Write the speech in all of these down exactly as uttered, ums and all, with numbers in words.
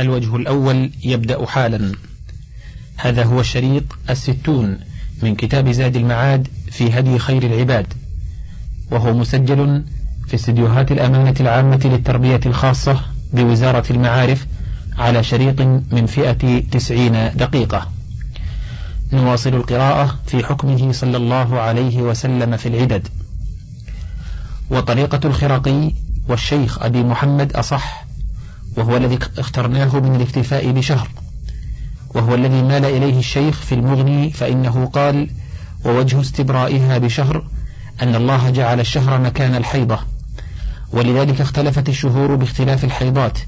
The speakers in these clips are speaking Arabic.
الوجه الأول يبدأ حالا. هذا هو الشريط الستون من كتاب زاد المعاد في هدي خير العباد، وهو مسجل في استديوهات الأمانة العامة للتربية الخاصة بوزارة المعارف على شريط من فئة تسعين دقيقة. نواصل القراءة في حكمه صلى الله عليه وسلم في العدد. وطريقة الخراقي والشيخ أبي محمد أصح، وهو الذي اخترناه من الاكتفاء بشهر، وهو الذي مال إليه الشيخ في المغني، فإنه قال: ووجه استبرائها بشهر أن الله جعل الشهر مكان الحيضة، ولذلك اختلفت الشهور باختلاف الحيضات،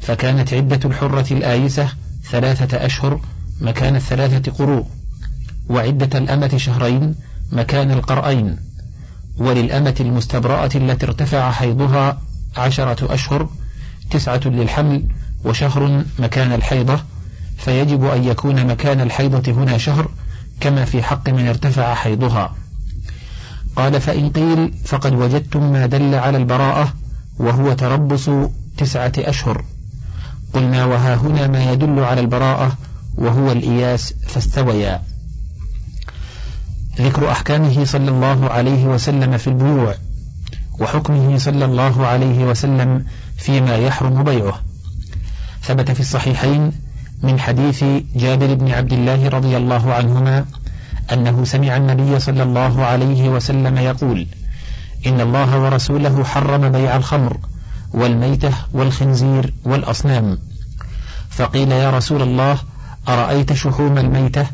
فكانت عدة الحرة الآيسة ثلاثة أشهر مكان الثلاثة قروء، وعدة الأمة شهرين مكان القرئين، وللأمة المستبرأة التي ارتفع حيضها عشرة أشهر، تسعة للحمل وشهر مكان الحيضة، فيجب أن يكون مكان الحيضة هنا شهر كما في حق من ارتفع حيضها. قال: فإن قيل فقد وجدتم ما دل على البراءة، وهو تربص تسعة أشهر. قلنا: وها هنا ما يدل على البراءة، وهو الإياس، فاستويا. ذكر أحكامه صلى الله عليه وسلم في البيوع، وحكمه صلى الله عليه وسلم فيما يحرم بيعه. ثبت في الصحيحين من حديث جابر بن عبد الله رضي الله عنهما أنه سمع النبي صلى الله عليه وسلم يقول: إن الله ورسوله حرم بيع الخمر والميتة والخنزير والأصنام. فقيل: يا رسول الله، أرأيت شحوم الميتة؟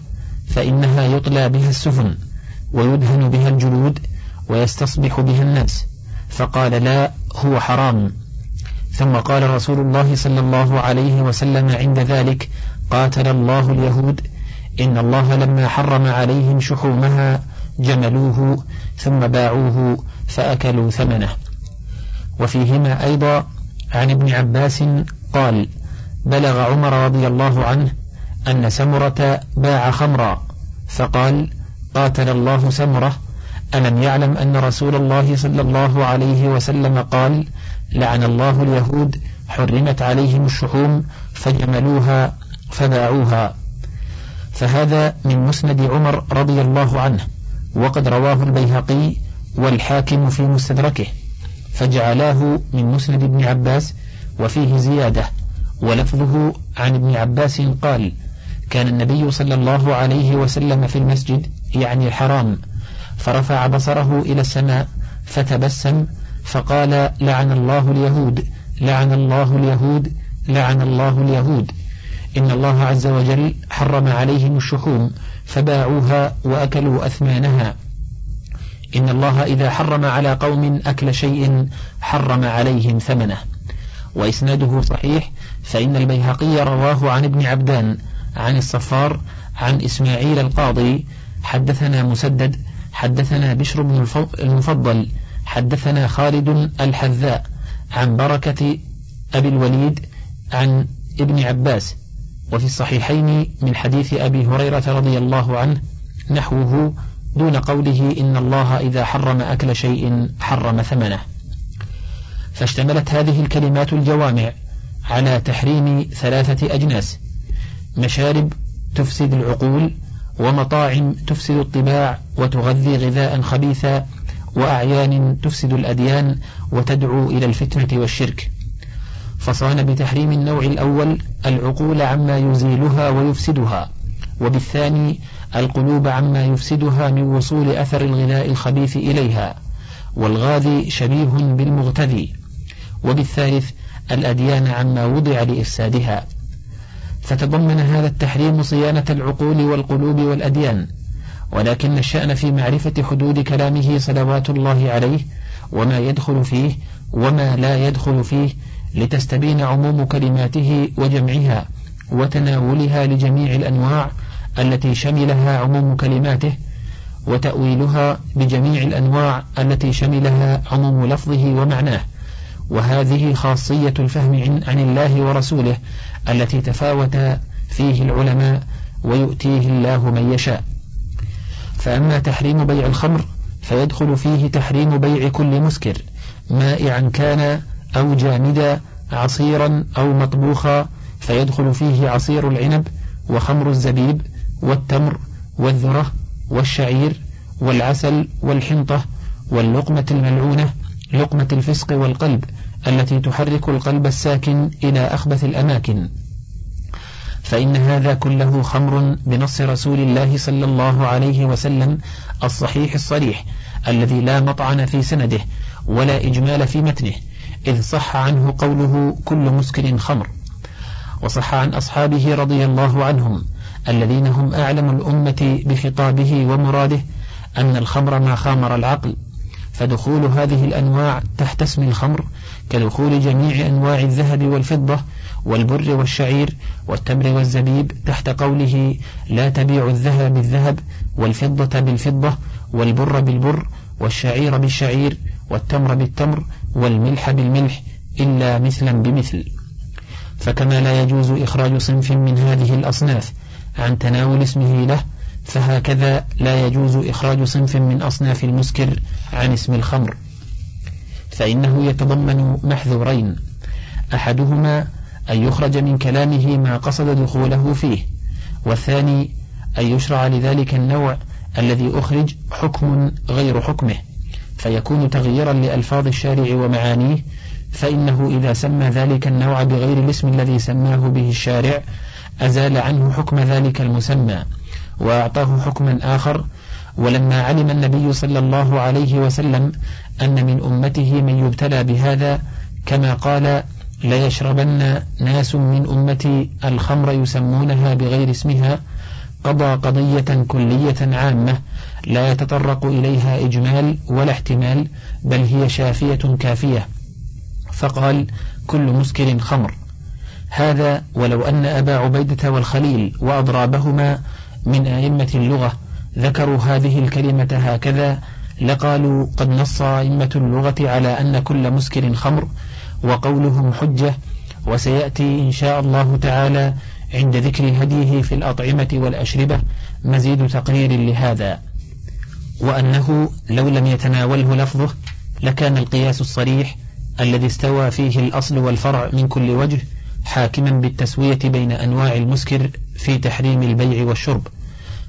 فإنها يطلى بها السفن ويدهن بها الجلود ويستصبح بها الناس. فقال: لا، هو حرام. ثم قال رسول الله صلى الله عليه وسلم عند ذلك: قاتل الله اليهود، إن الله لما حرم عليهم شحومها جملوه ثم باعوه فأكلوا ثمنه. وفيهما أيضا عن ابن عباس قال: بلغ عمر رضي الله عنه أن سمرة باع خمرا، فقال: قاتل الله سمرة، ألم يعلم أن رسول الله صلى الله عليه وسلم قال: لعن الله اليهود حرمت عليهم الشحوم فجملوها فباعوها. فهذا من مسند عمر رضي الله عنه، وقد رواه البيهقي والحاكم في مستدركه، فجعلاه من مسند ابن عباس، وفيه زيادة، ولفظه عن ابن عباس قال: كان النبي صلى الله عليه وسلم في المسجد، يعني الحرام، فرفع بصره إلى السماء فتبسم، فقال: لعن الله اليهود، لعن الله اليهود، لعن الله اليهود، إن الله عز وجل حرم عليهم الشحوم فباعوها وأكلوا أثمانها. إن الله إذا حرم على قوم أكل شيء حرم عليهم ثمنه. وإسناده صحيح، فإن البيهقي رواه عن ابن عبدان عن الصفار عن إسماعيل القاضي: حدثنا مسدد، حدثنا بشر بن المفضل، حدثنا خالد الحذاء عن بركة أبي الوليد عن ابن عباس. وفي الصحيحين من حديث أبي هريرة رضي الله عنه نحوه، دون قوله: إن الله إذا حرم أكل شيء حرم ثمنه. فاشتملت هذه الكلمات الجوامع على تحريم ثلاثة أجناس: مشارب تفسد العقول، ومطاعم تفسد الطباع وتغذي غذاء خبيثا، وأعيان تفسد الأديان وتدعو إلى الفتنة والشرك. فصان بتحريم النوع الأول العقول عما يزيلها ويفسدها، وبالثاني القلوب عما يفسدها من وصول أثر الغذاء الخبيث إليها، والغاذي شبيه بالمغتذي، وبالثالث الأديان عما وضع لإفسادها. فتضمن هذا التحريم صيانة العقول والقلوب والأديان، ولكن الشأن في معرفة حدود كلامه صلوات الله عليه، وما يدخل فيه وما لا يدخل فيه، لتستبين عموم كلماته وجمعها وتناولها لجميع الأنواع التي شملها عموم كلماته، وتأويلها بجميع الأنواع التي شملها عموم لفظه ومعناه. وهذه خاصية الفهم عن الله ورسوله التي تفاوت فيه العلماء، ويؤتيه الله من يشاء. فأما تحريم بيع الخمر فيدخل فيه تحريم بيع كل مسكر، مائعا كان أو جامدا، عصيرا أو مطبوخا، فيدخل فيه عصير العنب وخمر الزبيب والتمر والذرة والشعير والعسل والحنطة واللقمة الملعونة لقمة الفسق والقلب التي تحرك القلب الساكن إلى أخبث الأماكن، فإن هذا كله خمر بنص رسول الله صلى الله عليه وسلم الصحيح الصريح الذي لا مطعن في سنده ولا إجمال في متنه، إذ صح عنه قوله كل مسكر خمر. وصح عن أصحابه رضي الله عنهم الذين هم أعلم الأمة بخطابه ومراده أن الخمر ما خامر العقل، فدخول هذه الأنواع تحت اسم الخمر كدخول جميع أنواع الذهب والفضة والبر والشعير والتمر والزبيب تحت قوله لا تبيع الذهب بالذهب والفضة بالفضة والبر بالبر والشعير بالشعير والتمر بالتمر والملح بالملح إلا مثلا بمثل. فكما لا يجوز إخراج صنف من هذه الأصناف عن تناول اسمه له، فهكذا لا يجوز إخراج صنف من أصناف المسكر عن اسم الخمر، فإنه يتضمن محذورين: أحدهما أن يخرج من كلامه ما قصد دخوله فيه، والثاني أن يشرع لذلك النوع الذي أخرج حكم غير حكمه فيكون تغييرا لألفاظ الشارع ومعانيه، فإنه إذا سمى ذلك النوع بغير الاسم الذي سماه به الشارع أزال عنه حكم ذلك المسمى وأعطاه حكما آخر. ولما علم النبي صلى الله عليه وسلم أن من أمته من يبتلى بهذا كما قال لا يشربن ناس من أمتي الخمر يسمونها بغير اسمها، قضى قضية كلية عامة لا يتطرق إليها إجمال ولا احتمال، بل هي شافية كافية، فقال كل مسكر خمر. هذا ولو أن أبا عبيدة والخليل وأضرابهما من أئمة اللغة ذكروا هذه الكلمة هكذا لقالوا قد نص أئمة اللغة على أن كل مسكر خمر، وقولهم حجة، وسيأتي إن شاء الله تعالى عند ذكر هديه في الأطعمة والأشربة مزيد تقرير لهذا، وأنه لو لم يتناوله لفظه لكان القياس الصريح الذي استوى فيه الأصل والفرع من كل وجه حاكما بالتسوية بين أنواع المسكر في تحريم البيع والشرب،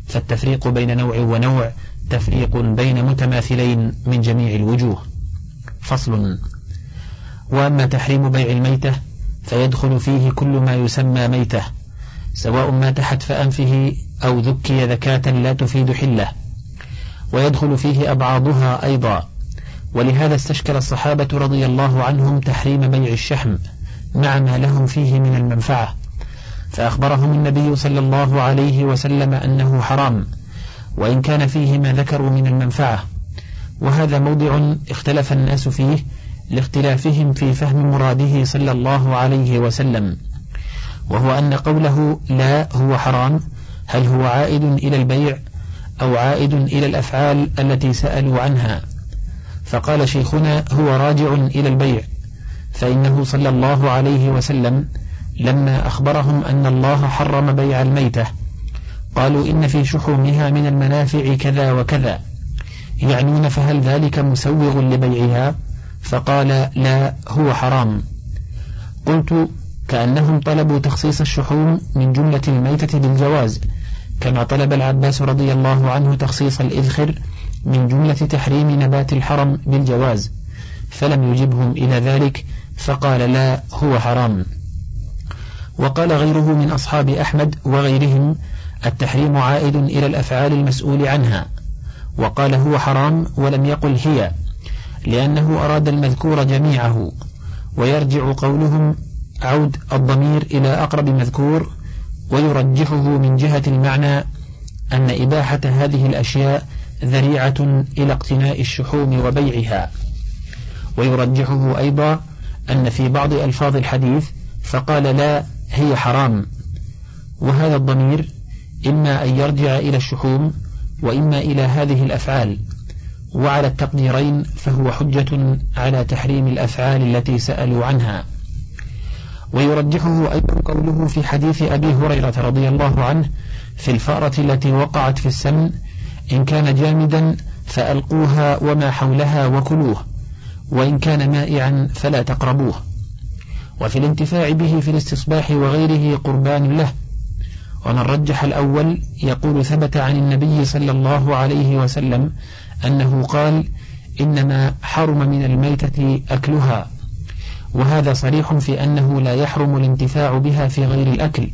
فالتفريق بين نوع ونوع تفريق بين متماثلين من جميع الوجوه. فصل. وأما تحريم بيع الميتة فيدخل فيه كل ما يسمى ميتة، سواء مات حتف أنفه أو ذكي ذكاة لا تفيد حلة، ويدخل فيه أبعاضها أيضا. ولهذا استشكل الصحابة رضي الله عنهم تحريم بيع الشحم مع ما لهم فيه من المنفعة، فأخبرهم النبي صلى الله عليه وسلم أنه حرام وإن كان فيه ما ذكروا من المنفعة. وهذا موضع اختلف الناس فيه لاختلافهم في فهم مراده صلى الله عليه وسلم، وهو أن قوله لا هو حرام هل هو عائد إلى البيع أو عائد إلى الأفعال التي سألوا عنها؟ فقال شيخنا هو راجع إلى البيع، فإنه صلى الله عليه وسلم لما أخبرهم أن الله حرم بيع الميتة قالوا إن في شحومها من المنافع كذا وكذا، يعنون فهل ذلك مسوغ لبيعها؟ فقال لا هو حرام. قلت كأنهم طلبوا تخصيص الشحوم من جملة الميتة بالجواز، كما طلب العباس رضي الله عنه تخصيص الإذخر من جملة تحريم نبات الحرم بالجواز، فلم يجبهم إلى ذلك فقال لا هو حرام. وقال غيره من أصحاب أحمد وغيرهم التحريم عائد إلى الأفعال المسؤول عنها، وقال هو حرام ولم يقل هي، لأنه أراد المذكور جميعه، ويرجع قولهم عود الضمير إلى أقرب مذكور، ويرجحه من جهة المعنى أن إباحة هذه الأشياء ذريعة إلى اقتناء الشحوم وبيعها. ويرجحه أيضا أن في بعض ألفاظ الحديث فقال لا هي حرام، وهذا الضمير إما أن يرجع إلى الشحوم وإما إلى هذه الأفعال، وعلى التقديرين فهو حجة على تحريم الأفعال التي سألوا عنها. ويرجحه أيضا قوله في حديث أبي هريرة رضي الله عنه في الفأرة التي وقعت في السمن إن كان جامدا فألقوها وما حولها وكلوه وإن كان مائعا فلا تقربوه، وفي الانتفاع به في الاستصباح وغيره قربان له. ومن رجح الأول يقول ثبت عن النبي صلى الله عليه وسلم أنه قال إنما حرم من الميتة أكلها، وهذا صريح في أنه لا يحرم الانتفاع بها في غير الأكل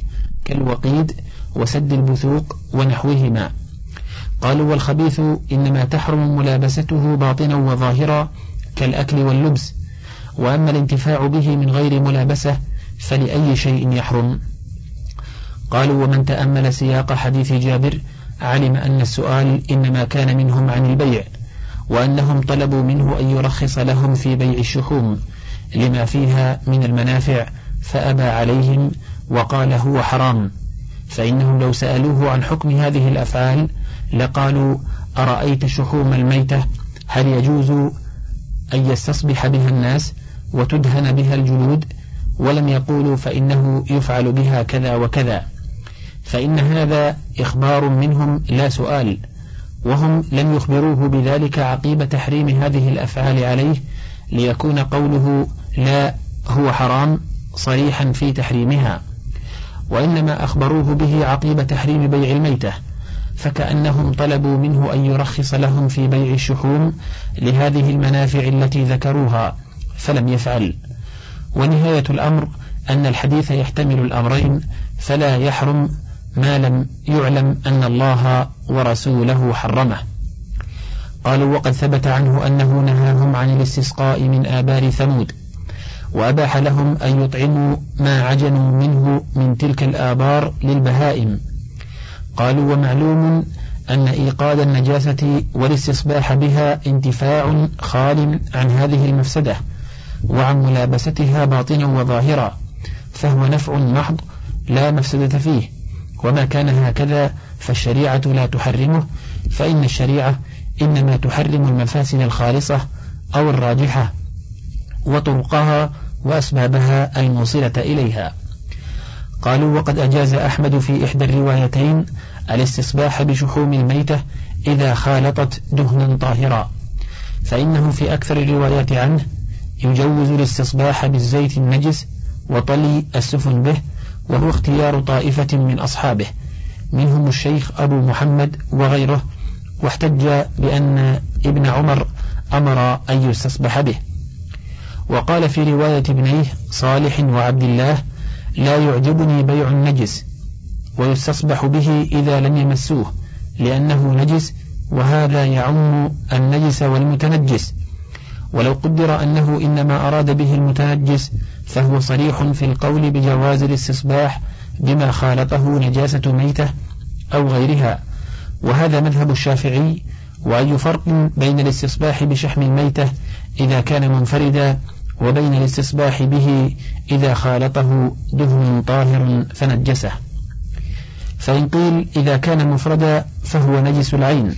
كالوقيد وسد البثوق ونحوهما. قالوا والخبيث إنما تحرم ملابسته باطنا وظاهرا كالأكل واللبس، وأما الانتفاع به من غير ملابسة فلأي شيء يحرم. قالوا ومن تأمل سياق حديث جابر علم أن السؤال إنما كان منهم عن البيع، وأنهم طلبوا منه أن يرخص لهم في بيع الشحوم لما فيها من المنافع فأبى عليهم وقال هو حرام، فإنهم لو سألوه عن حكم هذه الأفعال لقالوا أرأيت شحوم الميتة هل يجوز أن يستصبح بها الناس وتدهن بها الجلود؟ ولم يقولوا فإنه يفعل بها كذا وكذا، فإن هذا إخبار منهم لا سؤال، وهم لم يخبروه بذلك عقيب تحريم هذه الأفعال عليه، ليكون قوله لا هو حرام صريحا في تحريمها، وإنما أخبروه به عقيب تحريم بيع الميتة، فكأنهم طلبوا منه أن يرخص لهم في بيع الشحوم لهذه المنافع التي ذكروها فلم يفعل. ونهاية الأمر أن الحديث يحتمل الأمرين، فلا يحرم ما لم يعلم أن الله ورسوله حرمه. قالوا وقد ثبت عنه أنه نهاهم عن الاستسقاء من آبار ثمود، وأباح لهم أن يطعموا ما عجنوا منه من تلك الآبار للبهائم. قالوا ومعلوم أن إيقاد النجاسة والاستصباح بها انتفاع خال عن هذه المفسدة وعن ملابستها باطنا وظاهرا، فهو نفع محض لا مفسدة فيه، وما كان هكذا فالشريعة لا تحرمه، فإن الشريعة إنما تحرم المفاسد الخالصة أو الراجحة وطرقها وأسبابها الموصلة إليها. قالوا وقد أجاز أحمد في إحدى الروايتين الاستصباح بشحوم الميتة إذا خالطت دهنا طاهرا، فإنه في أكثر الروايات عنه يجوز الاستصباح بالزيت النجس وطلي السفن به، وهو اختيار طائفة من أصحابه منهم الشيخ أبو محمد وغيره، واحتج بأن ابن عمر أمر أن يستصبح به. وقال في رواية ابنيه صالح وعبد الله لا يعجبني بيع النجس، ويستصبح به إذا لم يمسوه لأنه نجس، وهذا يعم النجس والمتنجس، ولو قدر أنه إنما أراد به المتنجس فهو صريح في القول بجواز الاستصباح بما خالطه نجاسة ميتة أو غيرها. وهذا مذهب الشافعي، وأي فرق بين الاستصباح بشحم الميتة إذا كان منفردا وبين الاستصباح به إذا خالطه دهن طاهر فنجسه؟ فإن قيل إذا كان مفردا فهو نجس العين،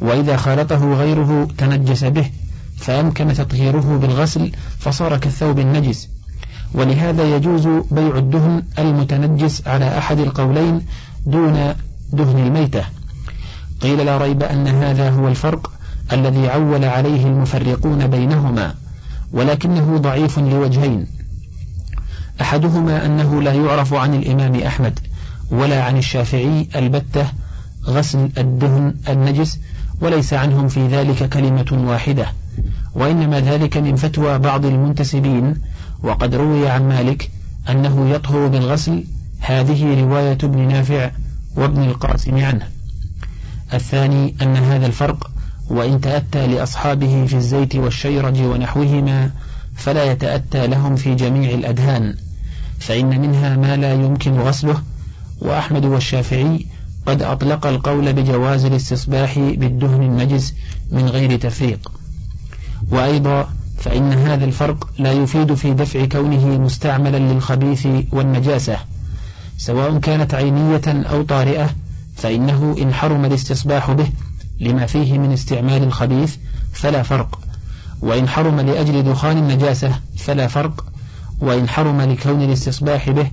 وإذا خالطه غيره تنجس به، فأمكن تطهيره بالغسل فصار كالثوب النجس، ولهذا يجوز بيع الدهن المتنجس على أحد القولين دون دهن الميتة. قيل لا ريب أن هذا هو الفرق الذي عول عليه المفرقون بينهما، ولكنه ضعيف لوجهين: أحدهما أنه لا يعرف عن الإمام أحمد ولا عن الشافعي البتة غسل الدهن النجس، وليس عنهم في ذلك كلمة واحدة، وإنما ذلك من فتوى بعض المنتسبين. وقد روي عن مالك أنه يطهر بالغسل، هذه رواية ابن نافع وابن القاسم عنه. الثاني أن هذا الفرق وإن تأتى لأصحابه في الزيت والشيرج ونحوهما فلا يتأتى لهم في جميع الأدهان، فإن منها ما لا يمكن غسله، وأحمد والشافعي قد أطلق القول بجواز الاستصباح بالدهن النجس من غير تفريق. وأيضا فإن هذا الفرق لا يفيد في دفع كونه مستعملا للخبيث والنجاسة، سواء كانت عينية أو طارئة، فإنه إن حرم الاستصباح به لما فيه من استعمال الخبيث فلا فرق، وإن حرم لأجل دخان النجاسة فلا فرق، وإن حرم لكون الاستصباح به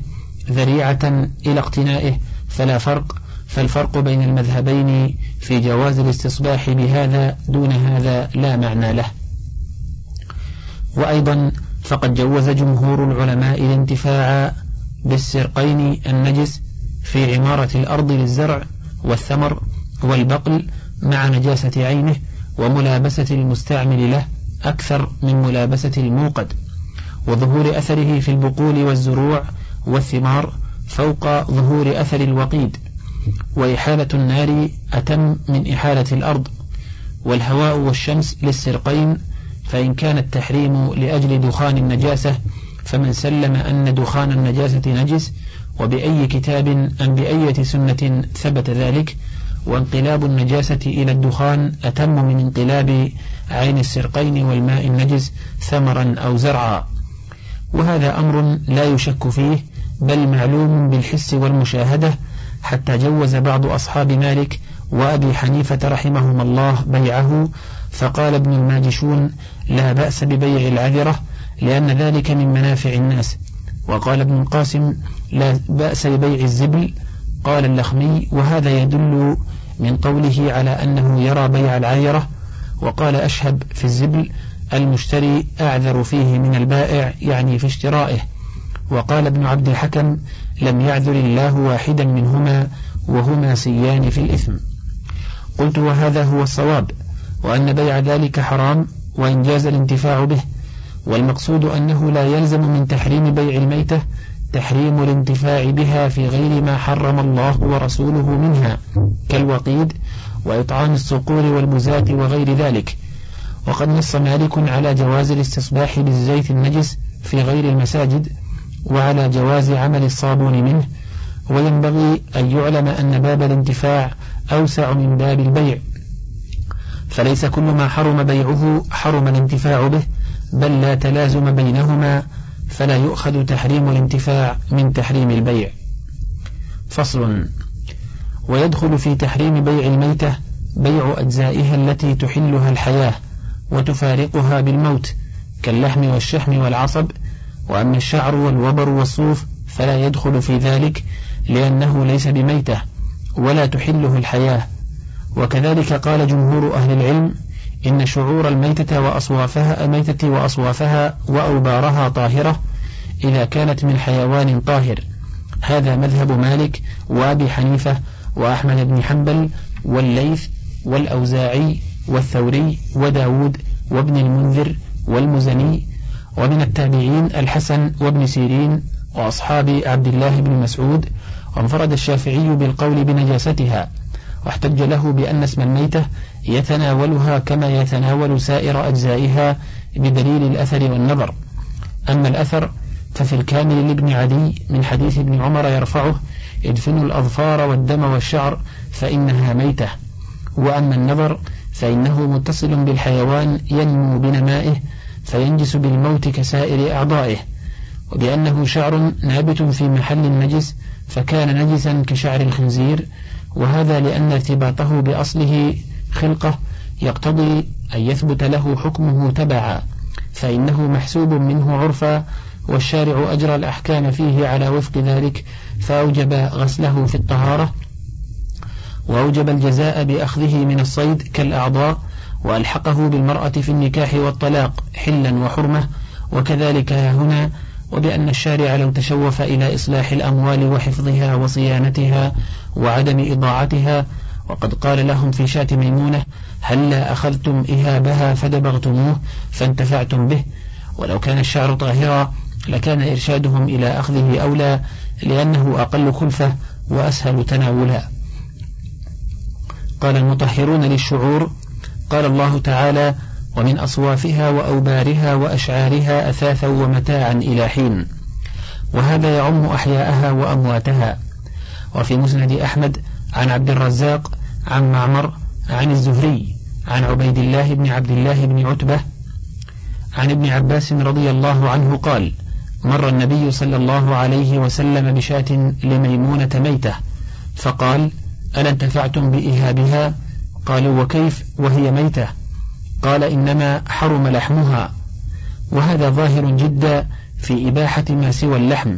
ذريعة إلى اقتنائه فلا فرق، فالفرق بين المذهبين في جواز الاستصباح بهذا دون هذا لا معنى له. وأيضا فقد جوز جمهور العلماء الانتفاع بالسرقين النجس في عمارة الأرض للزرع والثمر والبقل مع نجاسة عينه وملابسة المستعمل له أكثر من ملابسة الموقد، وظهور أثره في البقول والزروع والثمار فوق ظهور أثر الوقيد، وإحالة النار أتم من إحالة الأرض، والهواء والشمس للسرقين، فإن كان التحريم لأجل دخان النجاسة فمن سلم أن دخان النجاسة نجس وبأي كتاب أم بأية سنة ثبت ذلك، وانقلاب النجاسة إلى الدخان أتم من انقلاب عين السرقين والماء النجس ثمرا أو زرعا، وهذا أمر لا يشك فيه بل معلوم بالحس والمشاهدة، حتى جوز بعض أصحاب مالك وأبي حنيفة رحمهم الله بيعه، فقال ابن الماجشون لا بأس ببيع العذرة لأن ذلك من منافع الناس، وقال ابن القاسم لا بأس ببيع الزبل، قال اللخمي وهذا يدل من قوله على أنه يرى بيع العذرة، وقال أشهب في الزبل المشتري أعذر فيه من البائع يعني في اشترائه، وقال ابن عبد الحكم لم يعذر الله واحدا منهما وهما سيان في الإثم. قلت وهذا هو الصواب، وأن بيع ذلك حرام وإن جاز الانتفاع به، والمقصود أنه لا يلزم من تحريم بيع الميتة تحريم الانتفاع بها في غير ما حرم الله ورسوله منها كالوقيد وإطعام الصقور والمزاة وغير ذلك. وقد نص مالك على جواز الاستصباح بالزيت النجس في غير المساجد وعلى جواز عمل الصابون منه، وينبغي أن يعلم أن باب الانتفاع أوسع من باب البيع، فليس كل ما حرم بيعه حرم الانتفاع به، بل لا تلازم بينهما، فلا يؤخذ تحريم الانتفاع من تحريم البيع. فصل. ويدخل في تحريم بيع الميتة بيع أجزائها التي تحلها الحياة وتفارقها بالموت كاللحم والشحم والعصب، وأما الشعر والوبر والصوف فلا يدخل في ذلك لأنه ليس بميتة ولا تحله الحياة. وكذلك قال جمهور أهل العلم إن شعور الميتة وأصوافها الميتة وأصوافها وأوبارها طاهرة إذا كانت من حيوان طاهر. هذا مذهب مالك وأبي حنيفة وأحمد بن حنبل والليث والأوزاعي والثوري وداود وابن المنذر والمزني، ومن التابعين الحسن وابن سيرين وأصحاب عبد الله بن مسعود. وانفرد الشافعي بالقول بنجاستها، واحتج له بأن اسم الميتة يتناولها كما يتناول سائر أجزائها بدليل الأثر والنظر. أما الأثر ففي الكامل لابن عدي من حديث ابن عمر يرفعه ادفنوا الأظفار والدم والشعر فإنها ميتة. وأما النظر فإنه متصل بالحيوان ينمو بنمائه فينجس بالموت كسائر أعضائه، وبأنه شعر نابت في محل النجس فكان نجسا كشعر الخنزير، وهذا لأن ارتباطه بأصله خلقه يقتضي أن يثبت له حكمه تبعا، فإنه محسوب منه عرفا، والشارع أجرى الأحكام فيه على وفق ذلك، فأوجب غسله في الطهارة، وأوجب الجزاء بأخذه من الصيد كالأعضاء، وألحقه بالمرأة في النكاح والطلاق حلا وحرمة، وكذلك هنا. وبأن الشارع لو تشوف إلى إصلاح الأموال وحفظها وصيانتها وعدم إضاعتها، وقد قال لهم في شاة ميمونة هلا أخذتم إهابها فدبغتموه فانتفعتم به، ولو كان الشعر طاهرا لكان إرشادهم إلى أخذه أولى لأنه أقل كلفة وأسهل تناولا. قال المطهرون للشعور، قال الله تعالى ومن أصوافها وأوبارها وأشعارها أثاثا ومتاعا إلى حين، وهذا يعم أحياءها وأمواتها. وفي مسند أحمد عن عبد الرزاق عن معمر عن الزهري عن عبيد الله بن عبد الله بن عتبة عن ابن عباس رضي الله عنه قال مر النبي صلى الله عليه وسلم بشاة لميمونة ميتة فقال ألا انتفعتم بإهابها؟ قالوا وكيف وهي ميتة؟ قال إنما حرم لحمها. وهذا ظاهر جدا في إباحة ما سوى اللحم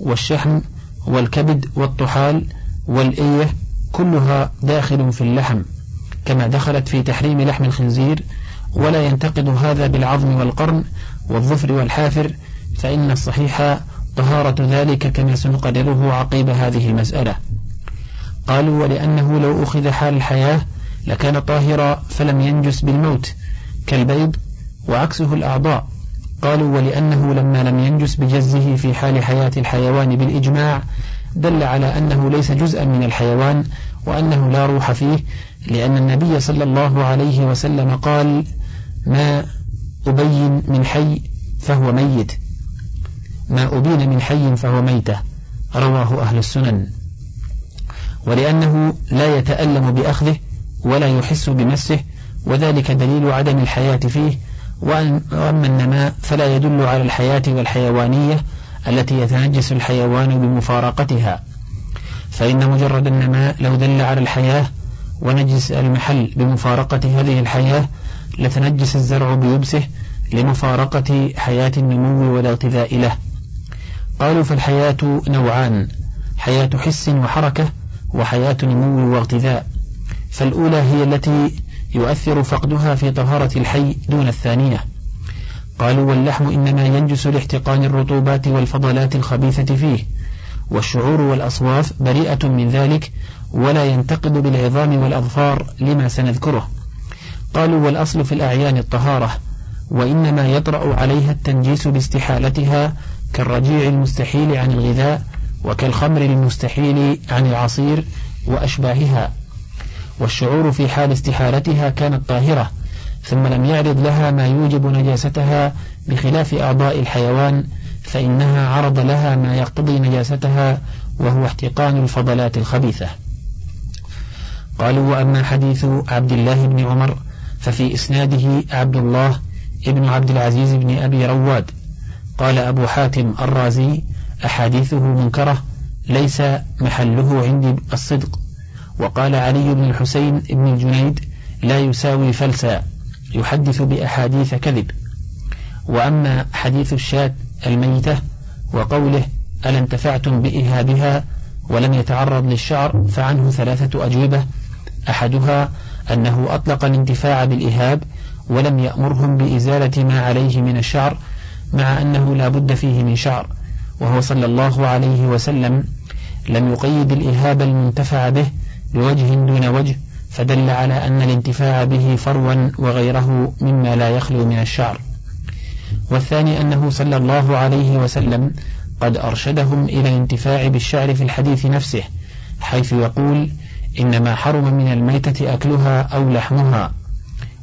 والشحم والكبد والطحال والإيه، كلها داخل في اللحم كما دخلت في تحريم لحم الخنزير، ولا ينتقد هذا بالعظم والقرن والظفر والحافر، فإن الصحيح طهارة ذلك كما سنقرره عقيب هذه المسألة. قالوا: ولأنه لو أخذ حال الحياة لكان طاهرا فلم ينجس بالموت كالبيض وعكسه الأعضاء. قالوا: ولأنه لما لم ينجس بجزه في حال حياة الحيوان بالإجماع دل على أنه ليس جزءا من الحيوان وأنه لا روح فيه، لأن النبي صلى الله عليه وسلم قال: ما أبين من حي فهو ميت، ما أبين من حي فهو ميتة، رواه أهل السنن. ولأنه لا يتألم بأخذه ولا يحس بمسه، وذلك دليل عدم الحياة فيه. وأما النماء فلا يدل على الحياة والحيوانية التي يتنجس الحيوان بمفارقتها، فإن مجرد النماء لو دل على الحياة ونجس المحل بمفارقة هذه الحياة لتنجس الزرع بيبسه لمفارقة حياة النمو والاغتذاء له. قالوا: فالحياة نوعان: حياة حس وحركة، وحياة نمو واغتذاء، فالأولى هي التي يؤثر فقدها في طهارة الحي دون الثانية. قالوا: واللحم إنما ينجس لاحتقان الرطوبات والفضلات الخبيثة فيه، والشعور والأصواف بريئة من ذلك ولا ينتقد بالعظام والأظفار لما سنذكره. قالوا: والأصل في الأعيان الطهارة، وإنما يطرأ عليها التنجيس باستحالتها كالرجيع المستحيل عن الغذاء وكالخمر المستحيل عن العصير وأشباهها. والشعور في حال استحالتها كانت طاهرة، ثم لم يعرض لها ما يوجب نجاستها بخلاف أعضاء الحيوان، فإنها عرض لها ما يقتضي نجاستها وهو احتقان الفضلات الخبيثة. قالوا: وأما حديث عبد الله بن عمر ففي إسناده عبد الله ابن عبد العزيز بن أبي رواد. قال أبو حاتم الرازي: أحاديثه منكرة ليس محله عندي الصدق. وقال علي بن الحسين بن الجنيد: لا يساوي فلسا يحدث بأحاديث كذب. وأما حديث الشاة الميتة وقوله: ألا انتفعتم بإهابها ولم يتعرض للشعر، فعنه ثلاثة أجوبة: أحدها أنه أطلق الانتفاع بالإهاب ولم يأمرهم بإزالة ما عليه من الشعر، مع أنه لا بد فيه من شعر، وهو صلى الله عليه وسلم لم يقيد الإهاب المنتفع به بوجه دون وجه، فدل على أن الانتفاع به فروا وغيره مما لا يخلو من الشعر. والثاني أنه صلى الله عليه وسلم قد أرشدهم إلى الانتفاع بالشعر في الحديث نفسه، حيث يقول: إنما حرم من الميتة أكلها أو لحمها.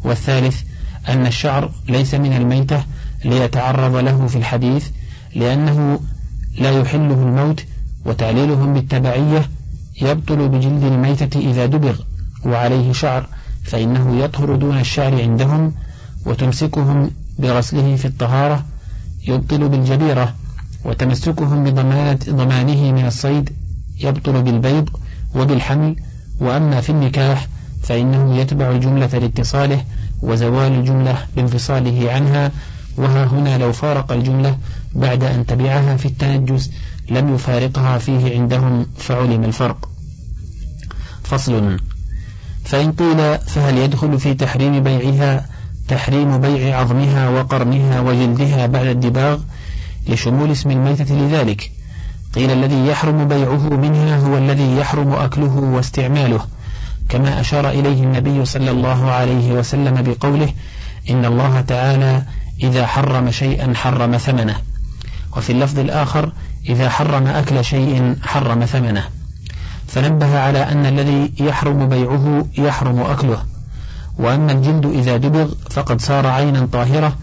والثالث أن الشعر ليس من الميتة ليتعرض له في الحديث، لأنه لا يحله الموت، وتعليلهم بالتبعية يبطل بجلد الميتة إذا دبغ وعليه شعر، فإنه يطهر دون الشعر عندهم، وتمسكهم بغسله في الطهارة يبطل بالجبيرة، وتمسكهم بضمانه من الصيد يبطل بالبيض وبالحمل. وأما في النكاح فإنه يتبع الجملة لاتصاله، وزوال الجملة بانفصاله عنها، وها هنا لو فارق الجملة بعد أن تبعها في التنجس لم يفارقها فيه عندهم، فعلم الفرق. فصل: فإن قيل: فهل يدخل في تحريم بيعها تحريم بيع عظمها وقرنها وجلدها بعد الدباغ لشمول اسم الميتة لذلك؟ قيل: الذي يحرم بيعه منها هو الذي يحرم أكله واستعماله، كما أشار إليه النبي صلى الله عليه وسلم بقوله: إن الله تعالى إذا حرم شيئا حرم ثمنه. وفي اللفظ الآخر: إذا حرم أكل شيء حرم ثمنه. فنبه على أن الذي يحرم بيعه يحرم أكله. وأما الجلد إذا دبغ فقد صار عينا طاهرة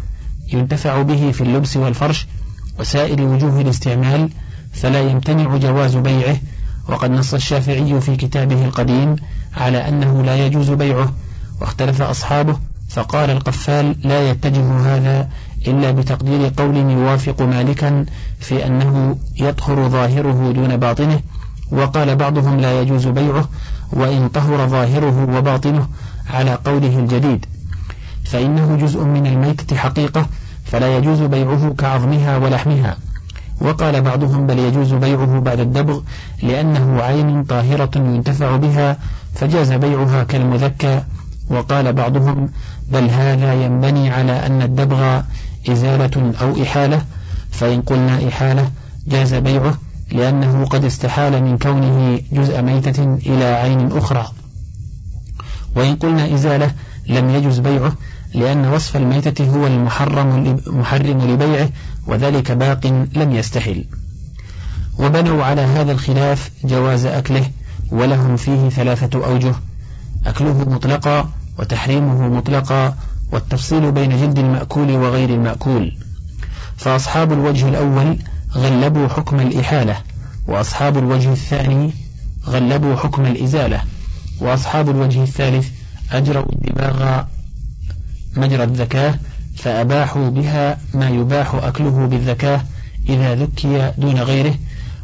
ينتفع به في اللبس والفرش وسائر وجوه الاستعمال، فلا يمتنع جواز بيعه. وقد نص الشافعي في كتابه القديم على أنه لا يجوز بيعه، واختلف أصحابه، فقال القفال: لا يتجه هذا إلا بتقدير قول يوافق مالكا في أنه يطهر ظاهره دون باطنه. وقال بعضهم: لا يجوز بيعه وإن طهر ظاهره وباطنه، على قوله الجديد، فإنه جزء من الميتة حقيقة، فلا يجوز بيعه كعظمها ولحمها. وقال بعضهم: بل يجوز بيعه بعد الدبغ، لأنه عين طاهرة ينتفع بها، فجاز بيعها كالمذكى. وقال بعضهم: بل هذا ينبني على أن الدبغ إزالة أو إحالة، فإن قلنا إحالة جاز بيعه لأنه قد استحال من كونه جزء ميتة إلى عين أخرى، وإن قلنا إزالة لم يجز بيعه لأن وصف الميتة هو المحرم محرم لبيعه وذلك باق لم يستحل. وبنوا على هذا الخلاف جواز أكله، ولهم فيه ثلاثة أوجه: أكله مطلقا، وتحريمه مطلقا، والتفصيل بين جلد المأكول وغير المأكول. فأصحاب الوجه الأول غلبوا حكم الإحالة، وأصحاب الوجه الثاني غلبوا حكم الإزالة، وأصحاب الوجه الثالث أجروا الدباغ مجرى الذكاة فأباحوا بها ما يباح أكله بالذكاة إذا ذكي دون غيره،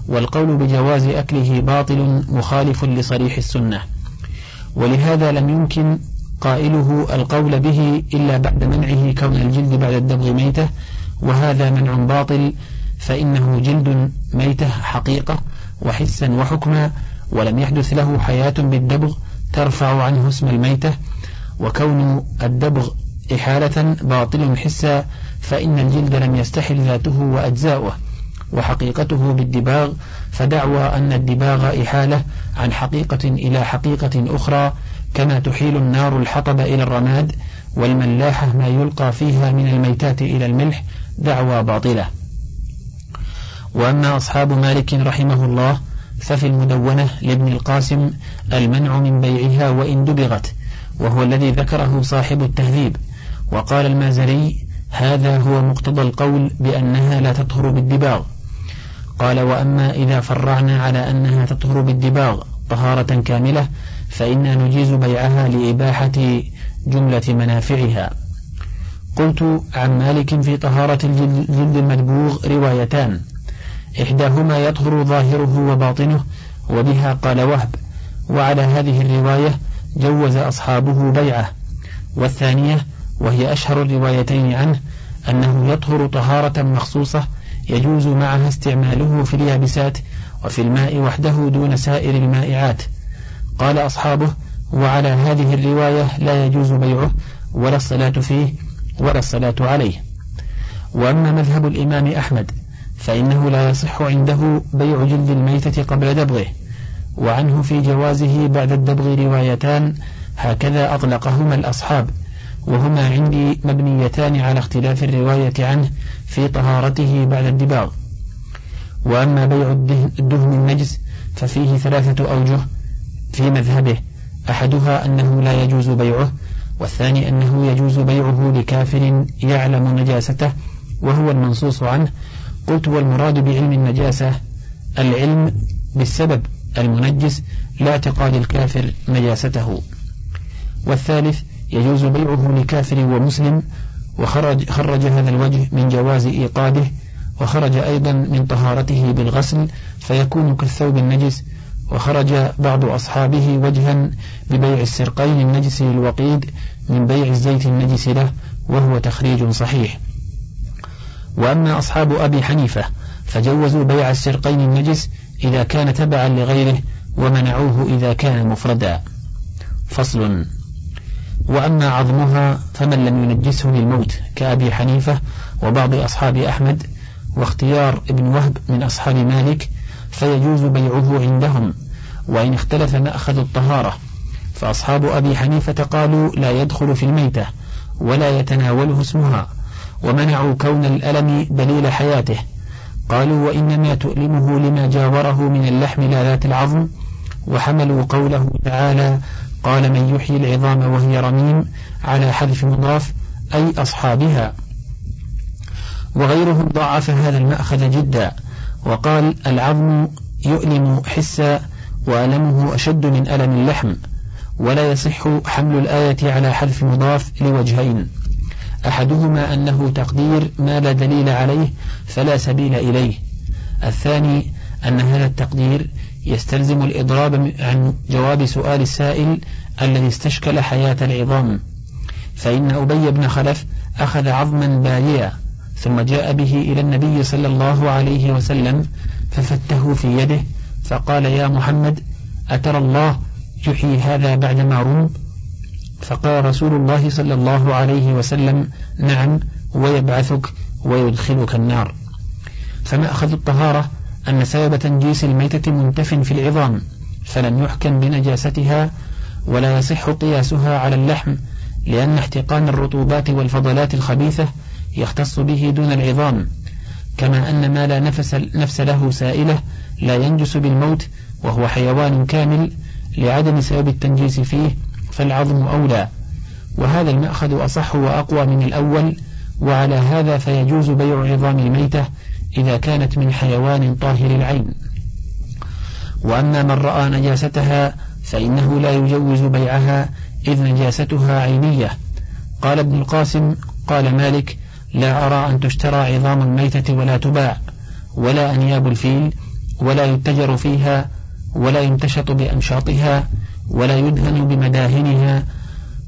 والقول بجواز أكله باطل مخالف لصريح السنة، ولهذا لم يمكن قائله القول به إلا بعد منعه كون الجلد بعد الدبغ ميتة، وهذا منع باطل، فإنه جلد ميتة حقيقة وحسا وحكما، ولم يحدث له حياة بالدبغ ترفع عنه اسم الميتة، وكون الدبغ إحالة باطل حسا، فإن الجلد لم يستحل ذاته وأجزاؤه وحقيقته بالدباغ، فدعوى أن الدباغ إحالة عن حقيقة إلى حقيقة أخرى كما تحيل النار الحطب إلى الرماد والملاحة ما يلقى فيها من الميتات إلى الملح دعوى باطلة. وأما أصحاب مالك رحمه الله ففي المدونة لابن القاسم المنع من بيعها وإن دبغت، وهو الذي ذكره صاحب التهذيب، وقال المازري هذا هو مقتضى القول بأنها لا تطهر بالدباغ. قال: وأما إذا فرعنا على أنها تطهر بالدباغ طهارة كاملة فإنا نجيز بيعها لإباحة جملة منافعها. قلت: عن مالك في طهارة الجلد المدبوغ روايتان، إحداهما يطهر ظاهره وباطنه، وبها قال وهب، وعلى هذه الرواية جوز أصحابه بيعه، والثانية وهي أشهر الروايتين عنه أنه يطهر طهارة مخصوصة يجوز معها استعماله في اليابسات وفي الماء وحده دون سائر المائعات. قال أصحابه: وعلى هذه الرواية لا يجوز بيعه ولا الصلاة فيه ولا الصلاة عليه. وأما مذهب الإمام أحمد فإنه لا يصح عنده بيع جلد الميتة قبل دبغه، وعنه في جوازه بعد الدبغ روايتان، هكذا أطلقهما الأصحاب، وهما عندي مبنيتان على اختلاف الرواية عنه في طهارته بعد الدباغ. وأما بيع الدهن النجس ففيه ثلاثة أوجه في مذهبه، أحدها أنه لا يجوز بيعه، والثاني أنه يجوز بيعه لكافر يعلم نجاسته وهو المنصوص عنه. قلت: والمراد بعلم النجاسة العلم بالسبب المنجس لا اعتقاد الكافر نجاسته. والثالث يجوز بيعه لكافر ومسلم، وخرج خرج هذا الوجه من جواز إيقاده، وخرج أيضا من طهارته بالغسل فيكون كالثوب النجس. وخرج بعض أصحابه وجها ببيع السرقين النجس للوقيد من بيع الزيت النجس له، وهو تخريج صحيح. وأما أصحاب أبي حنيفة فجوزوا بيع السرقين النجس إذا كان تبعا لغيره، ومنعوه إذا كان مفردا. فصل: وأما عظمها فمن لم ينجسه للموت كأبي حنيفة وبعض أصحاب أحمد واختيار ابن وهب من أصحاب مالك فيجوز بيعه عندهم، وإن اختلف مأخذ الطهارة، فأصحاب أبي حنيفة قالوا لا يدخل في الميتة ولا يتناوله اسمها، ومنعوا كون الألم دليل حياته، قالوا وإنما تؤلمه لما جاوره من اللحم لا ذات العظم، وحملوا قوله تعالى قال من يحيي العظام وهي رميم على حذف مضاف أي أصحابها. وغيرهم ضعف هذا المأخذ جدا، وقال العظم يؤلم حسا وألمه أشد من ألم اللحم، ولا يصح حمل الآية على حذف مضاف لوجهين: أحدهما أنه تقدير ما لا دليل عليه فلا سبيل إليه، الثاني أن هذا التقدير يستلزم الإضراب عن جواب سؤال السائل الذي استشكل حياة العظام، فإن أبي بن خلف أخذ عظما باليا ثم جاء به إلى النبي صلى الله عليه وسلم ففته في يده فقال يا محمد أترى الله يحيي هذا بعدما رم؟ فقال رسول الله صلى الله عليه وسلم نعم ويبعثك ويدخلك النار. فمأخذ الطهارة أن سبب تنجيس الميتة منتف في العظام، فلم يحكم بنجاستها ولا يصح قياسها على اللحم، لأن احتقان الرطوبات والفضلات الخبيثة يختص به دون العظام، كما أن ما لا نفس, نفس له سائلة لا ينجس بالموت وهو حيوان كامل لعدم سبب التنجيس فيه، فالعظم أولى. وهذا المأخذ أصح وأقوى من الأول، وعلى هذا فيجوز بيع عظام الميتة إذا كانت من حيوان طاهر العين. وأما من رأى نجاستها فإنه لا يجوز بيعها إذ نجاستها عينية. قال ابن القاسم: قال مالك: لا أرى أن تشترى عظام الميتة ولا تباع، ولا أنياب الفيل، ولا يتجر فيها، ولا يمتشط بأمشاطها، ولا يدهن بمداهنها.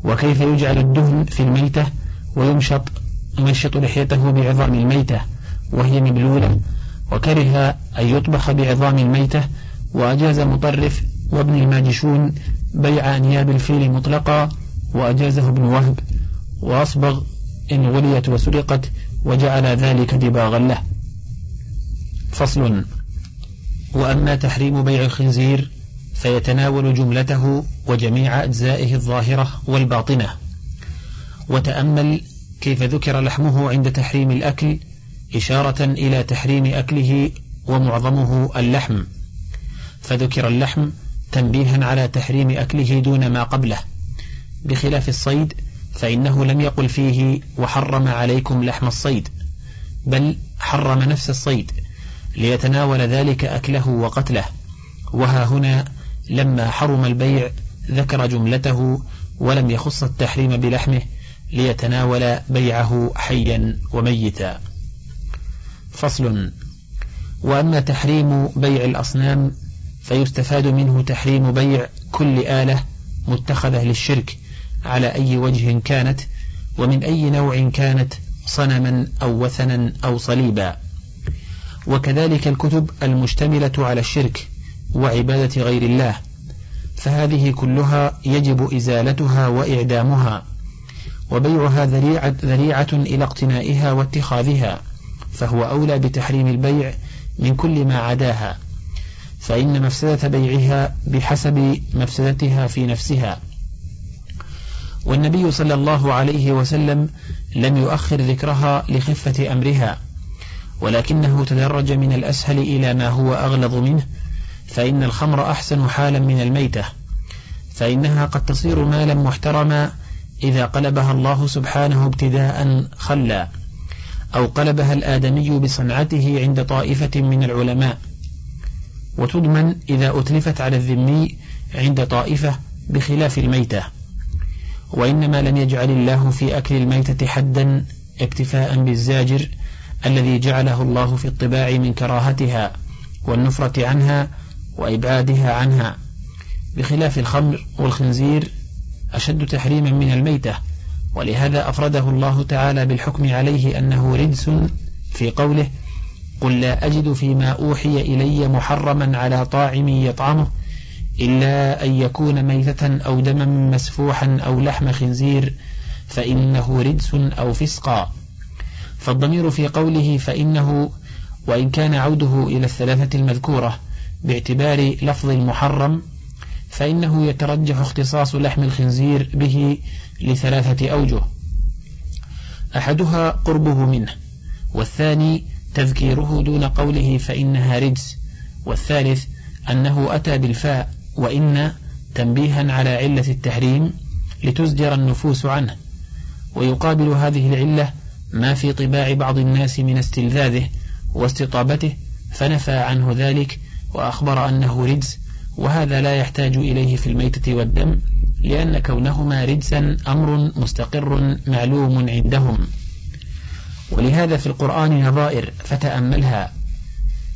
وكيف يجعل الدهن في الميتة ويمشط يمشط لحيته بعظام الميتة وهي مبلولة؟ وكره أن يطبخ بعظام الميتة. وأجاز مطرف وابن الماجشون بيع أنياب الفيل مطلقا، وأجازه ابن وهب، وأصبغ إن غليت وسرقت، وجعل ذلك دباغا له. فصل. وأما تحريم بيع الخنزير فيتناول جملته وجميع أجزائه الظاهرة والباطنة. وتأمل كيف ذكر لحمه عند تحريم الأكل إشارة إلى تحريم أكله، ومعظمه اللحم، فذكر اللحم تنبيها على تحريم أكله دون ما قبله، بخلاف الصيد فإنه لم يقل فيه: وحرم عليكم لحم الصيد، بل حرم نفس الصيد ليتناول ذلك أكله وقتله. وها هنا لما حرم البيع ذكر جملته ولم يخص التحريم بلحمه ليتناول بيعه حيا وميتا. فصل. وأما تحريم بيع الأصنام فيستفاد منه تحريم بيع كل آلة متخذة للشرك على أي وجه كانت، ومن أي نوع كانت، صنما أو وثنا أو صليبا. وكذلك الكتب المشتملة على الشرك وعبادة غير الله، فهذه كلها يجب إزالتها وإعدامها، وبيعها ذريعة إلى اقتنائها واتخاذها، فهو أولى بتحريم البيع من كل ما عداها، فإن مفسدة بيعها بحسب مفسدتها في نفسها. والنبي صلى الله عليه وسلم لم يؤخر ذكرها لخفة أمرها، ولكنه تدرج من الأسهل إلى ما هو أغلظ منه، فإن الخمر أحسن حالا من الميتة، فإنها قد تصير مالا محترما إذا قلبها الله سبحانه ابتداء خلا، أو قلبها الآدمي بصنعته عند طائفة من العلماء، وتضمن إذا أتلفت على الذمي عند طائفة، بخلاف الميتة. وإنما لم يجعل الله في أكل الميتة حدا اكتفاء بالزاجر الذي جعله الله في الطباع من كراهتها والنفرة عنها وإبعادها عنها، بخلاف الخمر والخنزير أشد تحريما من الميتة، ولهذا أفرده الله تعالى بالحكم عليه أنه رجس في قوله: قل لا أجد فيما أوحي إلي محرما على طاعم يطعمه إلا أن يكون ميتة أو دما مسفوحا أو لحم خنزير فإنه رجس أو فسقا. فالضمير في قوله فإنه، وإن كان عوده إلى الثلاثة المذكورة باعتبار لفظ المحرم، فإنه يترجح اختصاص لحم الخنزير به لثلاثة أوجه: أحدها قربه منه، والثاني تذكيره دون قوله فإنها رجس، والثالث أنه أتى بالفاء وإن تنبيها على علة التحريم لتزجر النفوس عنه. ويقابل هذه العلة ما في طباع بعض الناس من استلذاذه واستطابته، فنفى عنه ذلك وأخبر أنه رجس، وهذا لا يحتاج إليه في الميتة والدم، لأن كونهما رجسا أمر مستقر معلوم عندهم. ولهذا في القرآن نظائر فتأملها.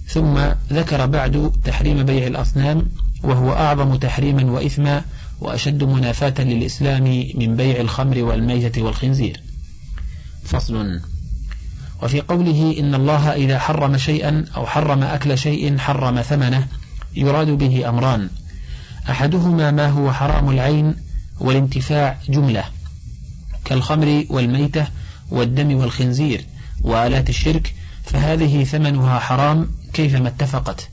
ثم ذكر بعد تحريم بيع الأصنام، وهو أعظم تحريما وإثما وأشد منافاة للإسلام من بيع الخمر والميتة والخنزير. فصل. وفي قوله إن الله إذا حرم شيئا أو حرم أكل شيء حرم ثمنه، يراد به أمران: أحدهما ما هو حرام العين والانتفاع جملة كالخمر والميتة والدم والخنزير وآلات الشرك فهذه ثمنها حرام كيفما اتفقت.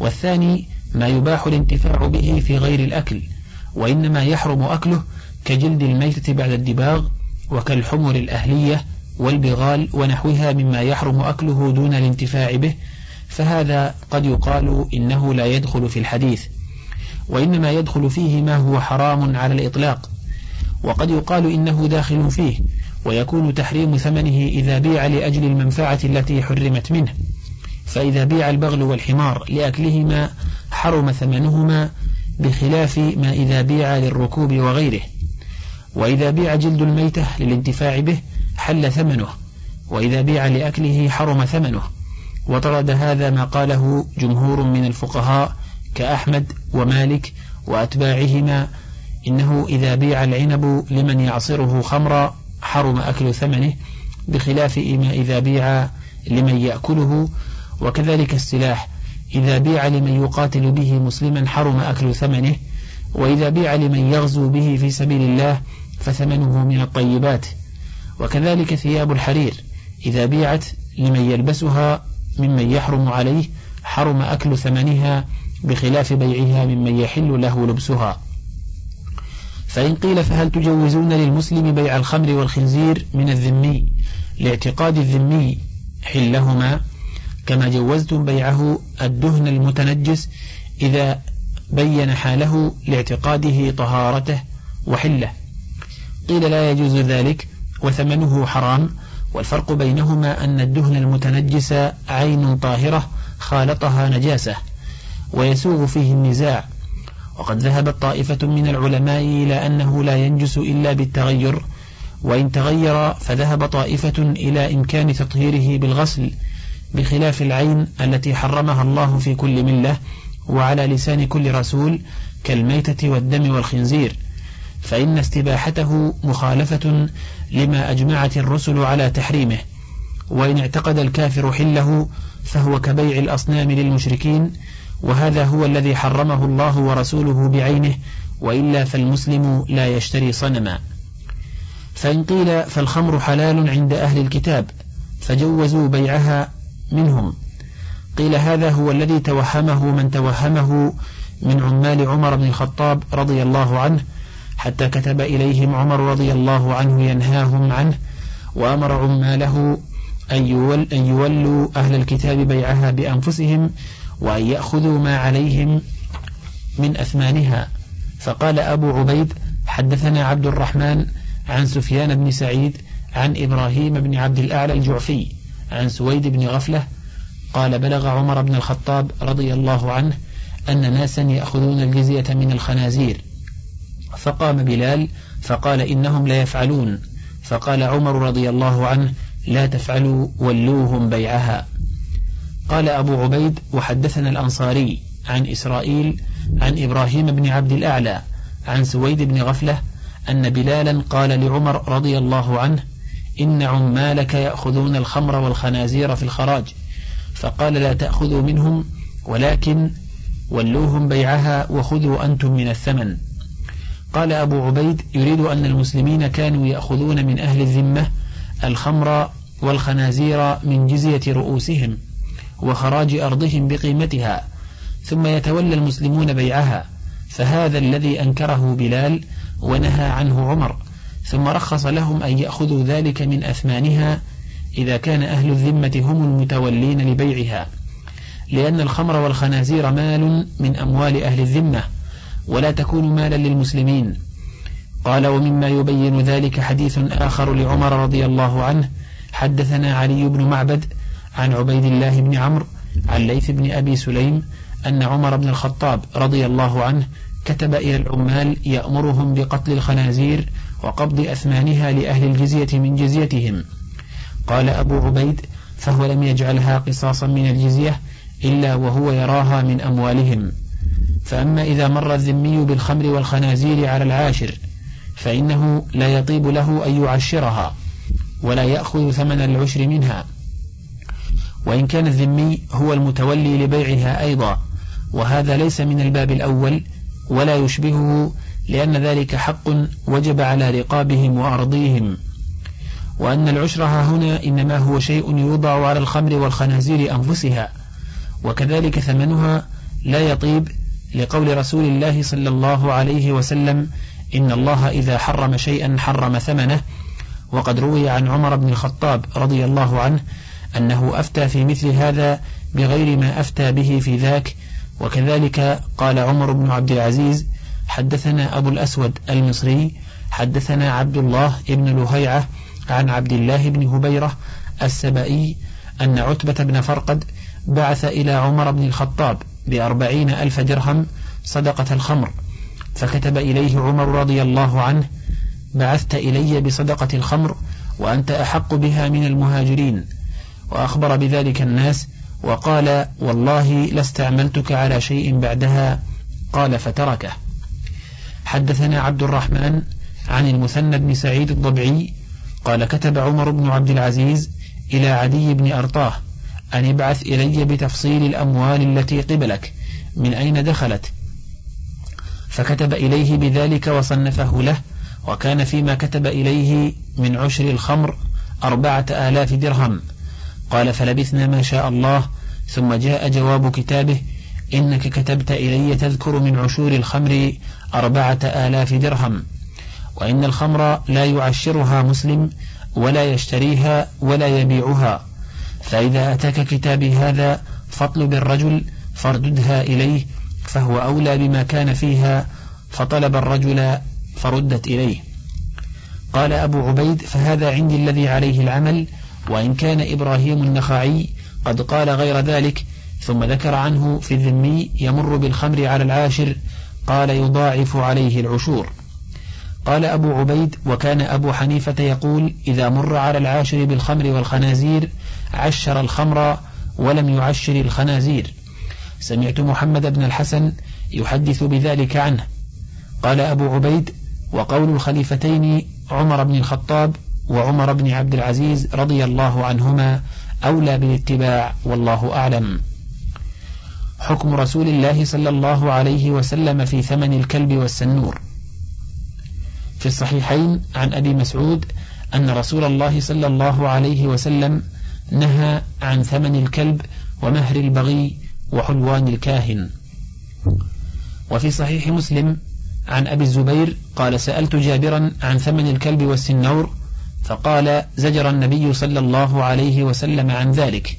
والثاني ما يباح الانتفاع به في غير الأكل وإنما يحرم أكله كجلد الميتة بعد الدباغ وكالحمر الأهلية والبغال ونحوها مما يحرم أكله دون الانتفاع به، فهذا قد يقال إنه لا يدخل في الحديث، وإنما يدخل فيه ما هو حرام على الإطلاق، وقد يقال إنه داخل فيه، ويكون تحريم ثمنه إذا بيع لأجل المنفعة التي حرمت منه، فإذا بيع البغل والحمار لأكلهما حرم ثمنهما بخلاف ما إذا بيع للركوب وغيره، وإذا بيع جلد الميتة للانتفاع به حل ثمنه، وإذا بيع لأكله حرم ثمنه. وطرد هذا ما قاله جمهور من الفقهاء كأحمد ومالك وأتباعهما، إنه إذا بيع العنب لمن يعصره خمرا حرم أكل ثمنه بخلاف ما إذا بيع لمن يأكله، وكذلك السلاح إذا بيع لمن يقاتل به مسلما حرم أكل ثمنه، وإذا بيع لمن يغزو به في سبيل الله فثمنه من الطيبات. وكذلك ثياب الحرير إذا بيعت لمن يلبسها ممن يحرم عليه حرم أكل ثمنها بخلاف بيعها ممن يحل له لبسها. فإن قيل فهل تجوزون للمسلم بيع الخمر والخنزير من الذمي لاعتقاد الذمي حلهما كما جوزتم بيعه الدهن المتنجس إذا بين حاله لاعتقاده طهارته وحله، قيل لا يجوز ذلك وثمنه حرام، والفرق بينهما أن الدهن المتنجس عين طاهرة خالطها نجاسة ويسوغ فيه النزاع، وقد ذهبت طائفة من العلماء إلى أنه لا ينجس إلا بالتغير، وإن تغير فذهب طائفة إلى إمكان تطهيره بالغسل بخلاف العين التي حرمها الله في كل ملة وعلى لسان كل رسول كالميتة والدم والخنزير، فإن استباحته مخالفة لما أجمعت الرسل على تحريمه، وإن اعتقد الكافر حله فهو كبيع الأصنام للمشركين، وهذا هو الذي حرمه الله ورسوله بعينه، وإلا فالمسلم لا يشتري صنما. فإن قيل فالخمر حلال عند أهل الكتاب فجوزوا بيعها منهم، قيل هذا هو الذي توهمه من توهمه من عمال عمر بن الخطاب رضي الله عنه، حتى كتب إليهم عمر رضي الله عنه ينهاهم عنه وأمر عماله أن يولوا أهل الكتاب بيعها بأنفسهم وأن يأخذوا ما عليهم من أثمانها. فقال أبو عبيد حدثنا عبد الرحمن عن سفيان بن سعيد عن إبراهيم بن عبد الأعلى الجعفي عن سويد بن غفلة قال بلغ عمر بن الخطاب رضي الله عنه أن ناسا يأخذون الجزية من الخنازير، فقام بلال فقال إنهم لا يفعلون، فقال عمر رضي الله عنه لا تفعلوا ولوهم بيعها. قال أبو عبيد وحدثنا الأنصاري عن إسرائيل عن إبراهيم بن عبد الأعلى عن سويد بن غفلة أن بلالا قال لعمر رضي الله عنه إن عمالك يأخذون الخمر والخنازير في الخراج، فقال لا تأخذوا منهم ولكن ولوهم بيعها وخذوا أنتم من الثمن. قال أبو عبيد يريد أن المسلمين كانوا يأخذون من أهل الذمة الخمر والخنازير من جزية رؤوسهم وخراج أرضهم بقيمتها، ثم يتولى المسلمون بيعها، فهذا الذي أنكره بلال ونهى عنه عمر، ثم رخص لهم أن يأخذوا ذلك من أثمانها إذا كان أهل الذمة هم المتولين لبيعها، لأن الخمر والخنازير مال من أموال أهل الذمة ولا تكون مالا للمسلمين. قال ومما يبين ذلك حديث آخر لعمر رضي الله عنه حدثنا علي بن معبد عن عبيد الله بن عمرو عن ليث بن أبي سليم أن عمر بن الخطاب رضي الله عنه كتب إلى العمال يأمرهم بقتل الخنازير وقبض أثمانها لأهل الجزية من جزيتهم. قال أبو عبيد فهو لم يجعلها قصاصا من الجزية إلا وهو يراها من أموالهم، فأما إذا مر الذمي بالخمر والخنازير على العاشر فإنه لا يطيب له أن يعشرها ولا يأخذ ثمن العشر منها، وإن كان الذمي هو المتولي لبيعها أيضا، وهذا ليس من الباب الأول ولا يشبهه، لأن ذلك حق وجب على رقابهم وأرضيهم. وأن العشر هنا إنما هو شيء يوضع على الخمر والخنازير أنفسها، وكذلك ثمنها لا يطيب، لقول رسول الله صلى الله عليه وسلم: إن الله إذا حرم شيئا حرم ثمنه. وقد روي عن عمر بن الخطاب رضي الله عنه أنه أفتى في مثل هذا بغير ما أفتى به في ذاك. وكذلك قال عمر بن عبد العزيز: حدثنا أبو الأسود المصري، حدثنا عبد الله بن لهيعة عن عبد الله بن هبيرة السبائي أن عتبة بن فرقد بعث إلى عمر بن الخطاب بأربعين ألف درهم صدقة الخمر، فكتب إليه عمر رضي الله عنه: بعثت إلي بصدقة الخمر وأنت أحق بها من المهاجرين. وأخبر بذلك الناس وقال: والله لاستعملتك على شيء بعدها. قال فتركه. حدثنا عبد الرحمن عن المثنى بن سعيد الضبعي قال: كتب عمر بن عبد العزيز إلى عدي بن أرطاه أن ابعث إلي بتفصيل الأموال التي قبلك من أين دخلت، فكتب إليه بذلك وصنفه له، وكان فيما كتب إليه من عشر الخمر أربعة آلاف درهم. قال: فلبثنا ما شاء الله، ثم جاء جواب كتابه: إنك كتبت إلي تذكر من عشور الخمر أربعة آلاف درهم، وإن الخمر لا يعشرها مسلم ولا يشتريها ولا يبيعها، فإذا أتاك كتابي هذا فاطلب الرجل فرددها إليه، فهو أولى بما كان فيها. فطلب الرجل فردت إليه. قال أبو عبيد: فهذا عندي الذي عليه العمل، وإن كان إبراهيم النخعي قد قال غير ذلك. ثم ذكر عنه في الذمي يمر بالخمر على العاشر، قال: يضاعف عليه العشور. قال أبو عبيد: وكان أبو حنيفة يقول: إذا مر على العاشر بالخمر والخنازير عشر الخمر ولم يعشر الخنازير. سمعت محمد بن الحسن يحدث بذلك عنه. قال أبو عبيد: وقول الخليفتين عمر بن الخطاب وعمر بن عبد العزيز رضي الله عنهما أولى بالاتباع، والله أعلم. حكم رسول الله صلى الله عليه وسلم في ثمن الكلب والسنور. في الصحيحين عن أبي مسعود أن رسول الله صلى الله عليه وسلم نهى عن ثمن الكلب ومهر البغي وحلوان الكاهن. وفي صحيح مسلم عن أبي الزبير قال: سألت جابرا عن ثمن الكلب والسنور، فقال: زجر النبي صلى الله عليه وسلم عن ذلك.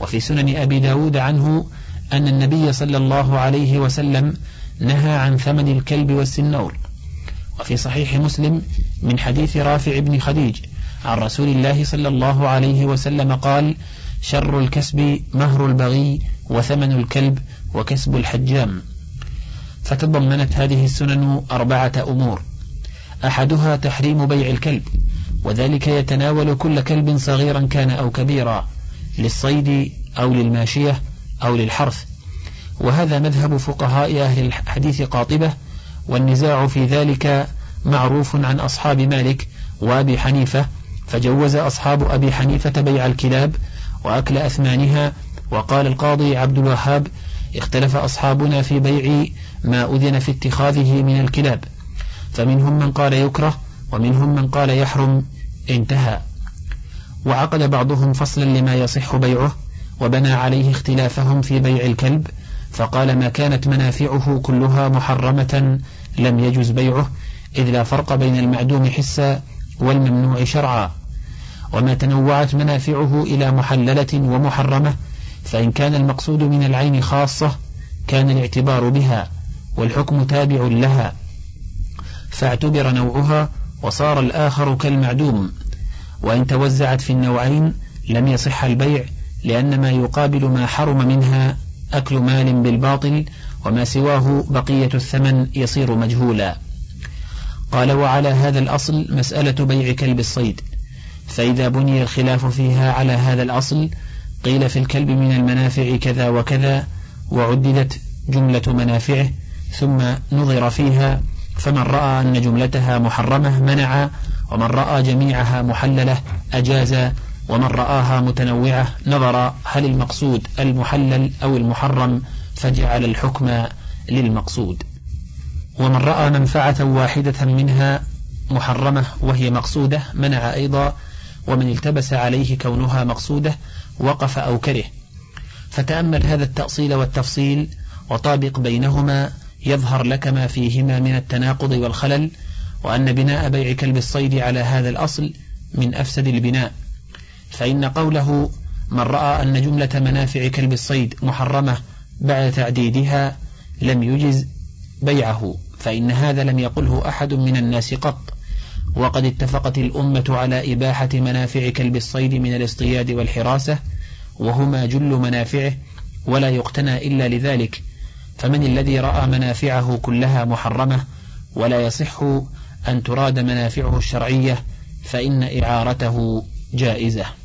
وفي سنن أبي داود عنه أن النبي صلى الله عليه وسلم نهى عن ثمن الكلب والسنور. وفي صحيح مسلم من حديث رافع بن خديج عن رسول الله صلى الله عليه وسلم قال: شر الكسب مهر البغي وثمن الكلب وكسب الحجام. فتضمنت هذه السنن أربعة أمور: أحدها تحريم بيع الكلب، وذلك يتناول كل كلب صغيرا كان أو كبيرا، للصيد أو للماشية أو للحرث، وهذا مذهب فقهاء أهل الحديث قاطبة، والنزاع في ذلك معروف عن أصحاب مالك وأبي حنيفة، فجوز أصحاب أبي حنيفة بيع الكلاب وأكل أثمانها. وقال القاضي عبد الوهاب: اختلف أصحابنا في بيع ما أذن في اتخاذه من الكلاب، فمنهم من قال يكره ومنهم من قال يحرم. انتهى. وعقد بعضهم فصلا لما يصح بيعه، وبنى عليه اختلافهم في بيع الكلب، فقال: ما كانت منافعه كلها محرمة لم يجوز بيعه، إذ لا فرق بين المعدوم حسا والممنوع شرعا، وما تنوعت منافعه إلى محللة ومحرمة، فإن كان المقصود من العين خاصة كان الاعتبار بها، والحكم تابع لها، فاعتبر نوعها وصار الآخر كالمعدوم. وإن توزعت في النوعين لم يصح البيع، لأن ما يقابل ما حرم منها أكل مال بالباطل، وما سواه بقية الثمن يصير مجهولا. قال: وعلى هذا الأصل مسألة بيع كلب الصيد، فإذا بني الخلاف فيها على هذا الأصل قيل في الكلب من المنافع كذا وكذا، وعددت جملة منافعه، ثم نظر فيها، فمن رأى أن جملتها محرمة منع، ومن رأى جميعها محللة أجاز، ومن رآها متنوعة نظر هل المقصود المحلل أو المحرم، فجعل الحكم للمقصود. ومن رأى منفعة واحدة منها محرمة وهي مقصودة منع أيضا، ومن التبس عليه كونها مقصودة وقف أو كره. فتأمل هذا التأصيل والتفصيل وطابق بينهما يظهر لك ما فيهما من التناقض والخلل، وأن بناء بيع كلب الصيد على هذا الأصل من أفسد البناء. فإن قوله من رأى أن جملة منافع كلب الصيد محرمة بعد تعديدها لم يجز بيعه، فإن هذا لم يقله أحد من الناس قط، وقد اتفقت الأمة على إباحة منافع كلب الصيد من الاصطياد والحراسة، وهما جل منافعه ولا يقتنى إلا لذلك. فمن الذي رأى منافعه كلها محرمة ولا يصح أن تراد منافعه الشرعية فإن إعارته جائزة.